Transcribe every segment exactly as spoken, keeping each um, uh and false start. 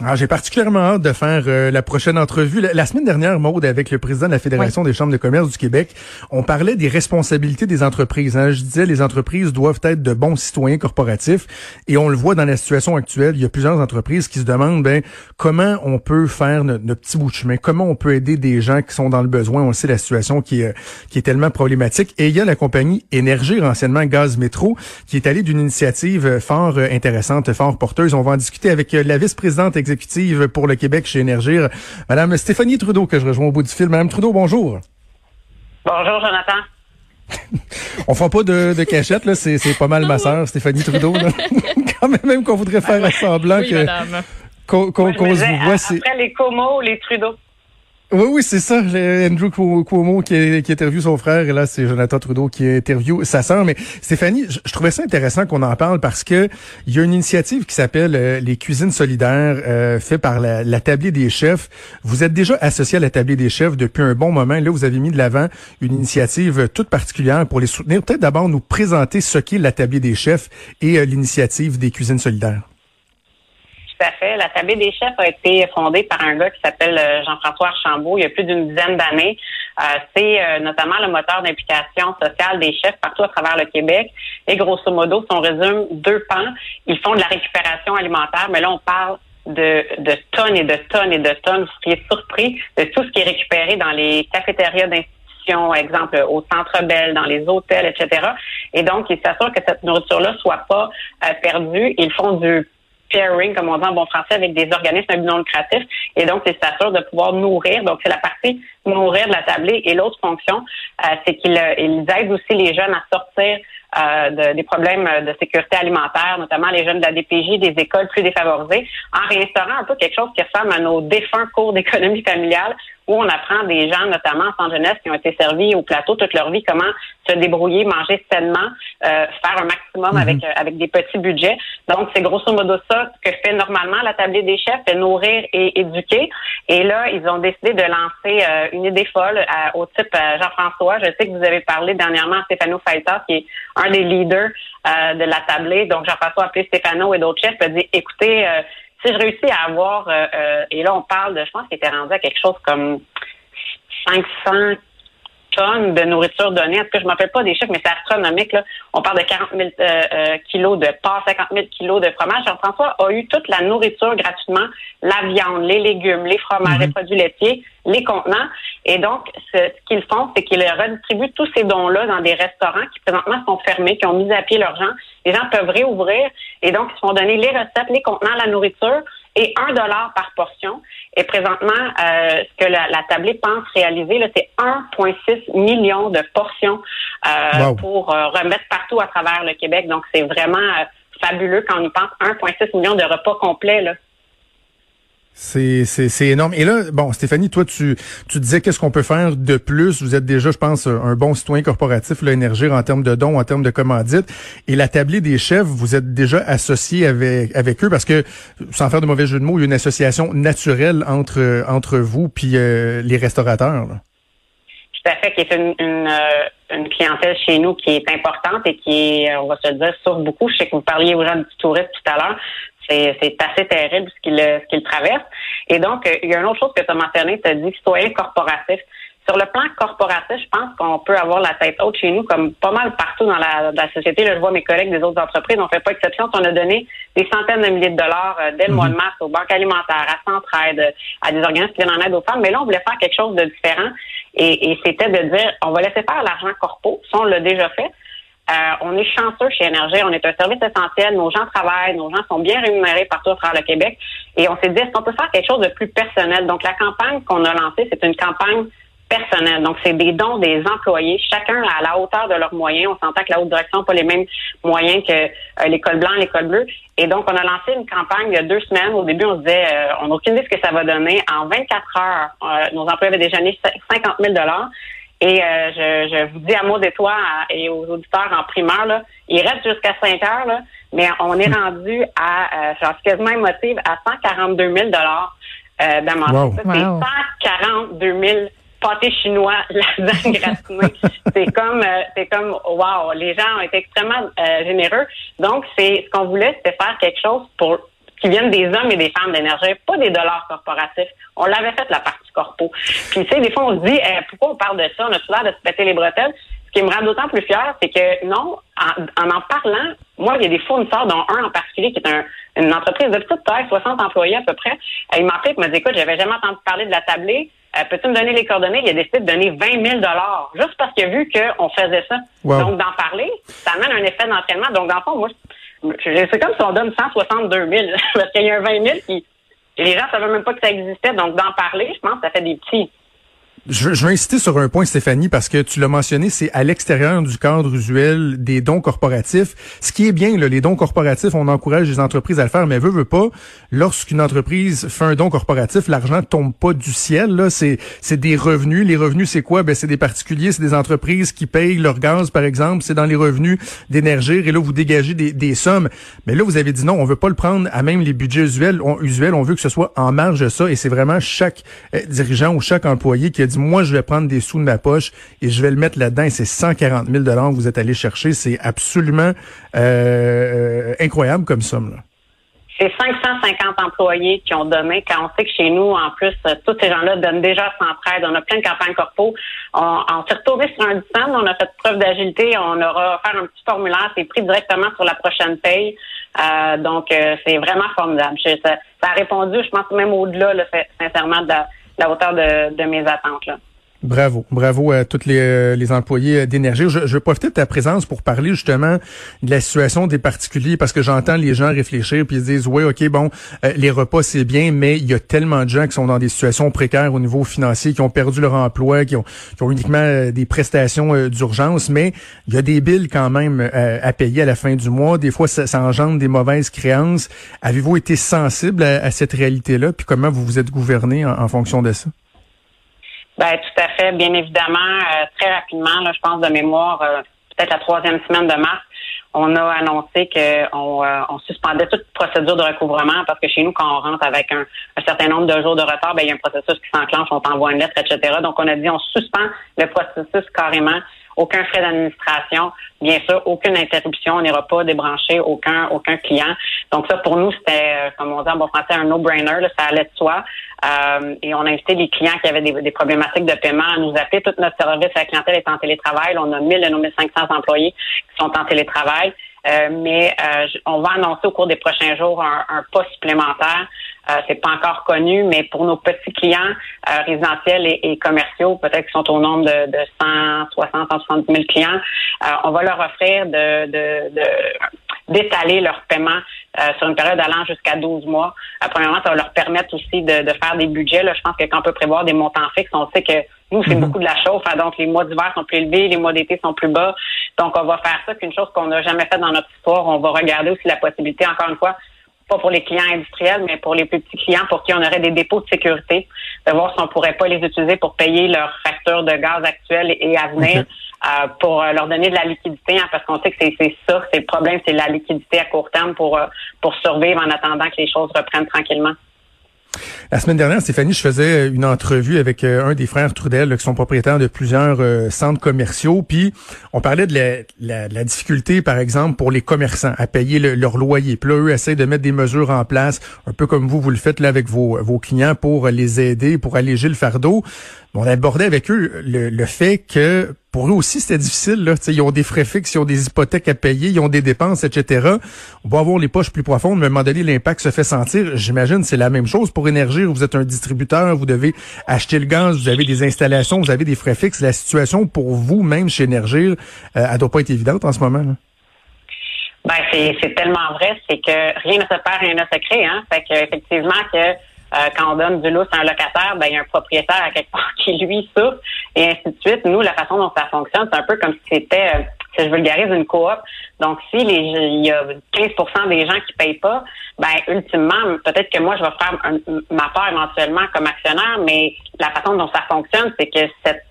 Alors, j'ai particulièrement hâte de faire euh, la prochaine entrevue. La, la semaine dernière, Maude, avec le président de la Fédération oui. des chambres de commerce du Québec, on parlait des responsabilités des entreprises. Hein. Je disais, les entreprises doivent être de bons citoyens corporatifs et on le voit dans la situation actuelle. Il y a plusieurs entreprises qui se demandent ben comment on peut faire notre, notre petit bout de chemin, comment on peut aider des gens qui sont dans le besoin. On sait la situation qui est, qui est tellement problématique. Et il y a la compagnie Énergir, anciennement Gaz Métro, qui est allée d'une initiative fort intéressante, fort porteuse. On va en discuter avec la vice-présidente exécutive pour le Québec chez Énergir, Mme Stéphanie Trudeau, que je rejoins au bout du fil. Mme Trudeau, bonjour. Bonjour, Jonathan. On fera pas de, de cachette, là. C'est, c'est pas mal ma sœur, Stéphanie Trudeau. Là. Quand même, même qu'on voudrait faire ah, semblant oui, que, qu'on, qu'on, oui, qu'on se vous voit. Après c'est... les Cuomo, les Trudeau. Oui, oui, c'est ça. Andrew Cuomo qui, qui interviewe son frère. Et là, c'est Jonathan Trudeau qui interviewe sa sœur. Mais Stéphanie, je, je trouvais ça intéressant qu'on en parle parce que il y a une initiative qui s'appelle euh, les Cuisines solidaires, euh, fait par la, la Tablée des Chefs. Vous êtes déjà associé à la Tablée des Chefs depuis un bon moment. Là, vous avez mis de l'avant une initiative toute particulière pour les soutenir. Peut-être d'abord nous présenter ce qu'est la Tablée des Chefs et euh, l'initiative des Cuisines solidaires. Tout à fait. La Tablée des Chefs a été fondée par un gars qui s'appelle Jean-François Archambault il y a plus d'une dizaine d'années. Euh, c'est euh, notamment le moteur d'implication sociale des chefs partout à travers le Québec. Et grosso modo, si on résume deux pans, ils font de la récupération alimentaire, mais là, on parle de, de tonnes et de tonnes et de tonnes. Vous seriez surpris de tout ce qui est récupéré dans les cafétérias d'institutions, exemple au Centre Bell, dans les hôtels, et cetera. Et donc, ils s'assurent que cette nourriture-là soit pas euh, perdue. Ils font du pairing, comme on dit en bon français, avec des organismes à but non lucratif. Et donc, c'est s'assure de pouvoir nourrir. Donc, c'est la partie nourrir de la tablée. Et l'autre fonction, euh, c'est qu'ils ils aident aussi les jeunes à sortir euh, de, des problèmes de sécurité alimentaire, notamment les jeunes de la D P J, des écoles plus défavorisées, en réinstaurant un peu quelque chose qui ressemble à nos défunts cours d'économie familiale, où on apprend des gens, notamment en jeunesse, qui ont été servis au plateau toute leur vie, comment se débrouiller, manger sainement, euh, faire un maximum mm-hmm. avec avec des petits budgets. Donc, c'est grosso modo ça que fait normalement la Tablée des Chefs, c'est nourrir et éduquer. Et là, ils ont décidé de lancer euh, une idée folle à, au type euh, Jean-François. Je sais que vous avez parlé dernièrement à Stefano Faita, qui est un des leaders euh, de la Tablée. Donc, Jean-François a appelé Stefano et d'autres chefs, a dit « Écoutez, euh, si je réussis à avoir, euh, euh, et là on parle de, je pense qu'il était rendu à quelque chose comme cinq cents tonnes de nourriture donnée. En tout cas, je ne m'appelle pas des chiffres, mais c'est astronomique. Là. On parle de quarante mille euh, euh, kilos de pâtes, cinquante mille kilos de fromage. Jean-François a eu toute la nourriture gratuitement, la viande, les légumes, les fromages, mm-hmm. les produits laitiers, les contenants. Et donc, ce, ce qu'ils font, c'est qu'ils redistribuent tous ces dons-là dans des restaurants qui présentement sont fermés, qui ont mis à pied leurs gens. Les gens peuvent réouvrir et donc ils se font donner les recettes, les contenants, la nourriture et un dollar par portion. Et présentement, euh, ce que la, la Tablée pense réaliser, là, c'est un virgule six million de portions euh, wow. pour euh, remettre partout à travers le Québec. Donc, c'est vraiment euh, fabuleux quand on pense un virgule six million de repas complets, là. C'est, c'est, c'est énorme. Et là, bon, Stéphanie, toi, tu, tu disais qu'est-ce qu'on peut faire de plus? Vous êtes déjà, je pense, un bon citoyen corporatif, là, Énergir, en termes de dons, en termes de commandites. Et la Tablée des Chefs, vous êtes déjà associés avec, avec eux parce que, sans faire de mauvais jeu de mots, il y a une association naturelle entre, entre vous puis euh, les restaurateurs, là. Tout à fait, qui est une, une, une clientèle chez nous qui est importante et qui est, on va se le dire, souffre beaucoup. Je sais que vous parliez aux gens du tourisme tout à l'heure. C'est, c'est assez terrible ce qu'il, ce qu'il traverse. Et donc, euh, il y a une autre chose que tu as mentionné, tu as dit citoyen corporatif. Sur le plan corporatif, je pense qu'on peut avoir la tête haute chez nous, comme pas mal partout dans la, dans la société. Là, je vois mes collègues des autres entreprises, on ne fait pas exception. On a donné des centaines de milliers de dollars euh, dès le mois de mars aux banques alimentaires, à Centraide, à des organismes qui viennent en aide aux femmes. Mais là, on voulait faire quelque chose de différent. Et, et c'était de dire, on va laisser faire l'argent corpo. Ça, on l'a déjà fait. Euh, on est chanceux chez Énergir, on est un service essentiel, nos gens travaillent, nos gens sont bien rémunérés partout à travers le Québec et on s'est dit, est-ce qu'on peut faire quelque chose de plus personnel? Donc, la campagne qu'on a lancée, c'est une campagne personnelle. Donc, c'est des dons des employés, chacun à la hauteur de leurs moyens. On s'entend que la haute direction n'a pas les mêmes moyens que euh, l'école blanche, l'école bleue. Et donc, on a lancé une campagne il y a deux semaines. Au début, on se disait, euh, on n'a aucune idée ce que ça va donner. En vingt-quatre heures, euh, nos employés avaient déjeuné cinquante mille dollars. Et euh, je, je vous dis à Maud et toi et aux auditeurs en primeur, là, il reste jusqu'à cinq heures, là, mais on est rendu à, euh, genre, je suis quasiment émotive, à cent quarante-deux mille dollars euh, d'amende. Wow. Ça, c'est wow. cent quarante-deux mille pâté chinois, lasagne gratinée. C'est comme, euh, c'est comme, wow, les gens ont été extrêmement euh, généreux. Donc, c'est ce qu'on voulait, c'était faire quelque chose pour qui viennent des hommes et des femmes d'Énergir, pas des dollars corporatifs. On l'avait fait, la partie corpo. Puis, tu sais, des fois, on se dit, eh, pourquoi on parle de ça? On a tout l'air de se péter les bretelles. Ce qui me rend d'autant plus fière, c'est que, non, en en, en parlant, moi, il y a des fournisseurs, dont un en particulier, qui est un, une entreprise de petite taille, soixante employés à peu près. Il m'a appelé et m'a dit, écoute, j'avais jamais entendu parler de la tablée. Euh, peux-tu me donner les coordonnées? Il a décidé de donner vingt mille dollars juste parce qu'il a vu qu'on faisait ça. Wow. Donc, d'en parler, ça amène un effet d'entraînement. Donc, dans le fond, moi, c'est comme si on donne cent soixante-deux mille, parce qu'il y a un vingt mille qui, les gens ne savaient même pas que ça existait. Donc, d'en parler, je pense que ça fait des petits. Je, je veux insister sur un point, Stéphanie, parce que tu l'as mentionné, c'est à l'extérieur du cadre usuel des dons corporatifs. Ce qui est bien, là, les dons corporatifs, on encourage les entreprises à le faire, mais veut, veut pas. Lorsqu'une entreprise fait un don corporatif, l'argent tombe pas du ciel, là. C'est, c'est des revenus. Les revenus, c'est quoi? Ben, c'est des particuliers, c'est des entreprises qui payent leur gaz, par exemple. C'est dans les revenus d'Énergir. Et là, vous dégagez des, des sommes. Mais là, vous avez dit non, on veut pas le prendre à même les budgets usuels. On, usuels, on veut que ce soit en marge de ça. Et c'est vraiment chaque euh, dirigeant ou chaque employé qui a dit, moi, je vais prendre des sous de ma poche et je vais le mettre là-dedans. Et c'est cent quarante mille dollars que vous êtes allé chercher. C'est absolument euh, incroyable comme somme, là. C'est cinq cent cinquante employés qui ont donné, quand on sait que chez nous, en plus, tous ces gens-là donnent déjà s'entraide. On a plein de campagnes corpo. On, on s'est retourné sur un dix cents, on a fait preuve d'agilité. On aura offert un petit formulaire. C'est pris directement sur la prochaine paye. Euh, donc, euh, c'est vraiment formidable. Je, ça, ça a répondu, je pense, même au-delà, là, sincèrement, de la, la hauteur de, de mes attentes, là. Bravo. Bravo à tous les, euh, les employés d'Énergir. Je, je vais profiter de ta présence pour parler justement de la situation des particuliers, parce que j'entends les gens réfléchir puis ils disent, ouais, OK, bon, euh, les repas, c'est bien, mais il y a tellement de gens qui sont dans des situations précaires au niveau financier, qui ont perdu leur emploi, qui ont, qui ont uniquement euh, des prestations euh, d'urgence, mais il y a des billes quand même euh, à payer à la fin du mois. Des fois, ça, ça engendre des mauvaises créances. Avez-vous été sensible à, à cette réalité-là? Puis comment vous vous êtes gouverné en, en fonction de ça? Ben, tout à fait, bien évidemment, euh, très rapidement, là, je pense de mémoire, euh, peut-être la troisième semaine de mars, on a annoncé qu'on euh, on suspendait toute procédure de recouvrement parce que chez nous, quand on rentre avec un, un certain nombre de jours de retard, ben il y a un processus qui s'enclenche, on t'envoie une lettre, et cetera. Donc, on a dit on suspend le processus carrément. Aucun frais d'administration, bien sûr, aucune interruption, on n'ira pas débrancher aucun aucun client. Donc ça, pour nous, c'était, comme on dit en bon français, un no-brainer, là, ça allait de soi. Euh, et on a invité les clients qui avaient des, des problématiques de paiement à nous appeler. Tout notre service à la clientèle est en télétravail. Là, on a mille de nos mille cinq cents employés qui sont en télétravail. Euh, mais euh, on va annoncer au cours des prochains jours un, un pas supplémentaire. Euh, c'est pas encore connu, mais pour nos petits clients euh, résidentiels et, et commerciaux, peut-être qu'ils sont au nombre de, de cent soixante, cent soixante mille clients, euh, on va leur offrir de, de, de d'étaler leur paiement euh, sur une période allant jusqu'à douze mois. Euh, premièrement, ça va leur permettre aussi de, de faire des budgets. Là, je pense que quand on peut prévoir des montants fixes, on sait que nous, c'est beaucoup de la chauffe. Hein, donc, les mois d'hiver sont plus élevés, les mois d'été sont plus bas. Donc, on va faire ça, qu'une chose qu'on n'a jamais fait dans notre histoire. On va regarder aussi la possibilité, encore une fois, pas pour les clients industriels, mais pour les plus petits clients pour qui on aurait des dépôts de sécurité, de voir si on pourrait pas les utiliser pour payer leurs factures de gaz actuelles et à venir, okay. euh, pour leur donner de la liquidité, hein, parce qu'on sait que c'est, c'est ça, c'est le problème, c'est la liquidité à court terme pour, pour survivre en attendant que les choses reprennent tranquillement. La semaine dernière, Stéphanie, je faisais une entrevue avec euh, un des frères Trudel, là, qui sont propriétaires de plusieurs euh, centres commerciaux, puis on parlait de la, la, la difficulté, par exemple, pour les commerçants à payer le, leur loyer. Puis là, eux essaient de mettre des mesures en place, un peu comme vous, vous le faites là avec vos, vos clients, pour les aider, pour alléger le fardeau. On abordait avec eux le, le fait que pour eux aussi, c'était difficile. Là. Ils ont des frais fixes, ils ont des hypothèques à payer, ils ont des dépenses, et cetera. On va avoir les poches plus profondes, mais à un moment donné, l'impact se fait sentir. J'imagine c'est la même chose pour Énergir. Vous êtes un distributeur, vous devez acheter le gaz, vous avez des installations, vous avez des frais fixes. La situation pour vous, même chez Énergir, euh, elle ne doit pas être évidente en ce moment. Là. Ben, c'est, c'est tellement vrai. C'est que rien ne se perd, rien ne se crée. Hein? Fait que, effectivement, que... Euh, quand on donne du lousse à un locataire, ben il y a un propriétaire à quelque part qui lui souffre et ainsi de suite. Nous, la façon dont ça fonctionne, c'est un peu comme si c'était, euh, si je vulgarise, une coop. Donc, si les, il y a quinze pour cent des gens qui payent pas, ben ultimement, peut-être que moi, je vais faire un, ma part éventuellement comme actionnaire, mais la façon dont ça fonctionne, c'est que cette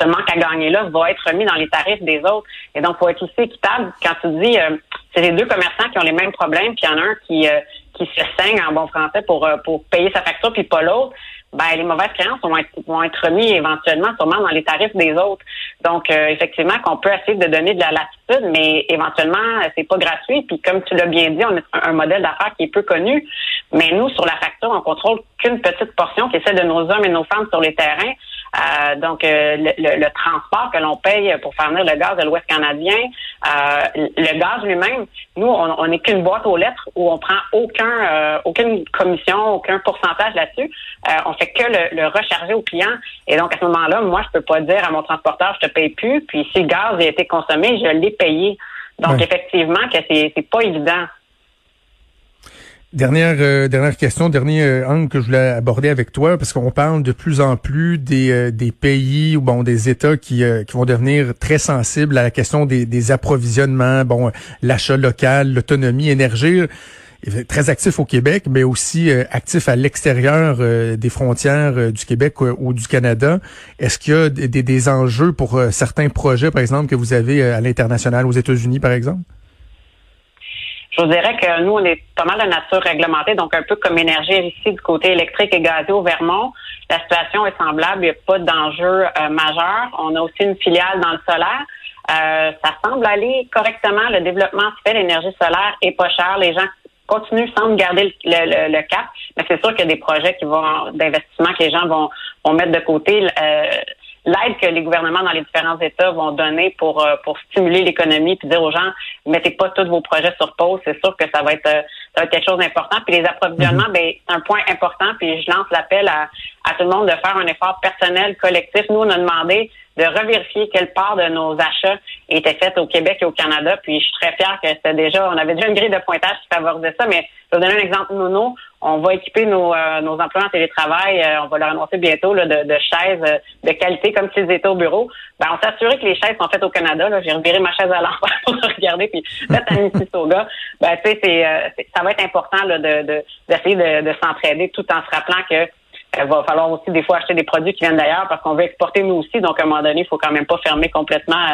ce manque à gagner-là va être remis dans les tarifs des autres. Et donc, il faut être aussi équitable. Quand tu dis, euh, c'est les deux commerçants qui ont les mêmes problèmes, puis il y en a un qui, euh, qui se saigne en bon français pour, euh, pour payer sa facture, puis pas l'autre, ben les mauvaises créances vont être, vont être remises éventuellement sûrement dans les tarifs des autres. Donc, euh, effectivement, qu'on peut essayer de donner de la latitude, mais éventuellement, c'est pas gratuit. Puis comme tu l'as bien dit, on a un modèle d'affaires qui est peu connu. Mais nous, sur la facture, on contrôle qu'une petite portion qui est celle de nos hommes et nos femmes sur les terrains. Euh, donc, euh, le, le, le transport que l'on paye pour faire venir le gaz de l'Ouest canadien, euh, le gaz lui-même, nous, on n'est qu'une boîte aux lettres où on prend aucun, euh, aucune commission, aucun pourcentage là-dessus. Euh, on fait que le, le recharger au client. Et donc, à ce moment-là, moi, je peux pas dire à mon transporteur, je te paye plus. Puis, si le gaz a été consommé, je l'ai payé. Donc, ouais. Effectivement, que c'est, c'est pas évident. Dernière euh, dernière question, dernier euh, angle que je voulais aborder avec toi, parce qu'on parle de plus en plus des euh, des pays ou bon des États qui euh, qui vont devenir très sensibles à la question des des approvisionnements, bon l'achat local, l'autonomie, Énergir. Très actif au Québec, mais aussi euh, actif à l'extérieur euh, des frontières euh, du Québec euh, ou du Canada. Est-ce qu'il y a des, des enjeux pour euh, certains projets, par exemple, que vous avez euh, à l'international, aux États-Unis, par exemple? Je vous dirais que nous, on est pas mal de nature réglementée, donc un peu comme Énergir ici du côté électrique et gazé au Vermont. La situation est semblable, il n'y a pas d'enjeu euh, majeur. On a aussi une filiale dans le solaire. Euh, ça semble aller correctement. Le développement se fait, l'énergie solaire est pas chère. Les gens continuent, semblent garder le, le, le cap, mais c'est sûr qu'il y a des projets qui vont d'investissement que les gens vont, vont mettre de côté. Euh, L'aide que les gouvernements dans les différents États vont donner pour pour stimuler l'économie puis dire aux gens, mettez pas tous vos projets sur pause, c'est sûr que ça va être ça va être quelque chose d'important. Puis les approvisionnements, mm-hmm. ben c'est un point important. Puis je lance l'appel à, à tout le monde de faire un effort personnel, collectif. Nous, on a demandé de revérifier quelle part de nos achats était faite au Québec et au Canada. Puis je suis très fière que c'était déjà, on avait déjà une grille de pointage qui favorisait ça, mais je vais vous donner un exemple, Nono. On va équiper nos, euh, nos employés en télétravail, euh, on va leur annoncer bientôt là, de, de chaises euh, de qualité comme s'ils étaient au bureau. Ben, on s'est assuré que les chaises sont faites au Canada. Là. J'ai reviré ma chaise à l'envers pour regarder, puis là, t'as mis ici au gars. Ben, tu sais, c'est, euh, c'est, ça va être important là, de, de, d'essayer de, de s'entraider tout en se rappelant que il va falloir aussi des fois acheter des produits qui viennent d'ailleurs parce qu'on veut exporter nous aussi. Donc, à un moment donné, il faut quand même pas fermer complètement euh,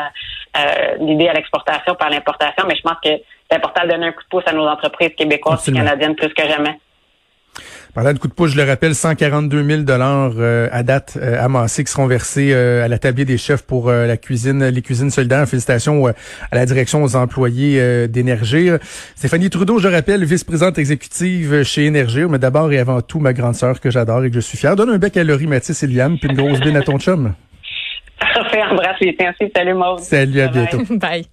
euh, l'idée à l'exportation par l'importation. Mais je pense que c'est important de donner un coup de pouce à nos entreprises québécoises Absolument. Et canadiennes plus que jamais. Parlant de coup de pouce, je le rappelle, cent quarante-deux mille dollars euh, à date euh, amassés qui seront versés euh, à la Tablée des Chefs pour euh, la cuisine, les cuisines solidaires. Félicitations euh, à la direction, aux employés euh, d'Énergir. Stéphanie Trudeau, je rappelle, vice-présidente exécutive chez Énergir, mais d'abord et avant tout, ma grande sœur que j'adore et que je suis fière. Donne un bec à Laurie, Mathis et Liane, puis une grosse bine à ton chum. Parfait, embrasse les tiens. Salut Maud. Salut, à bye bientôt. Bye.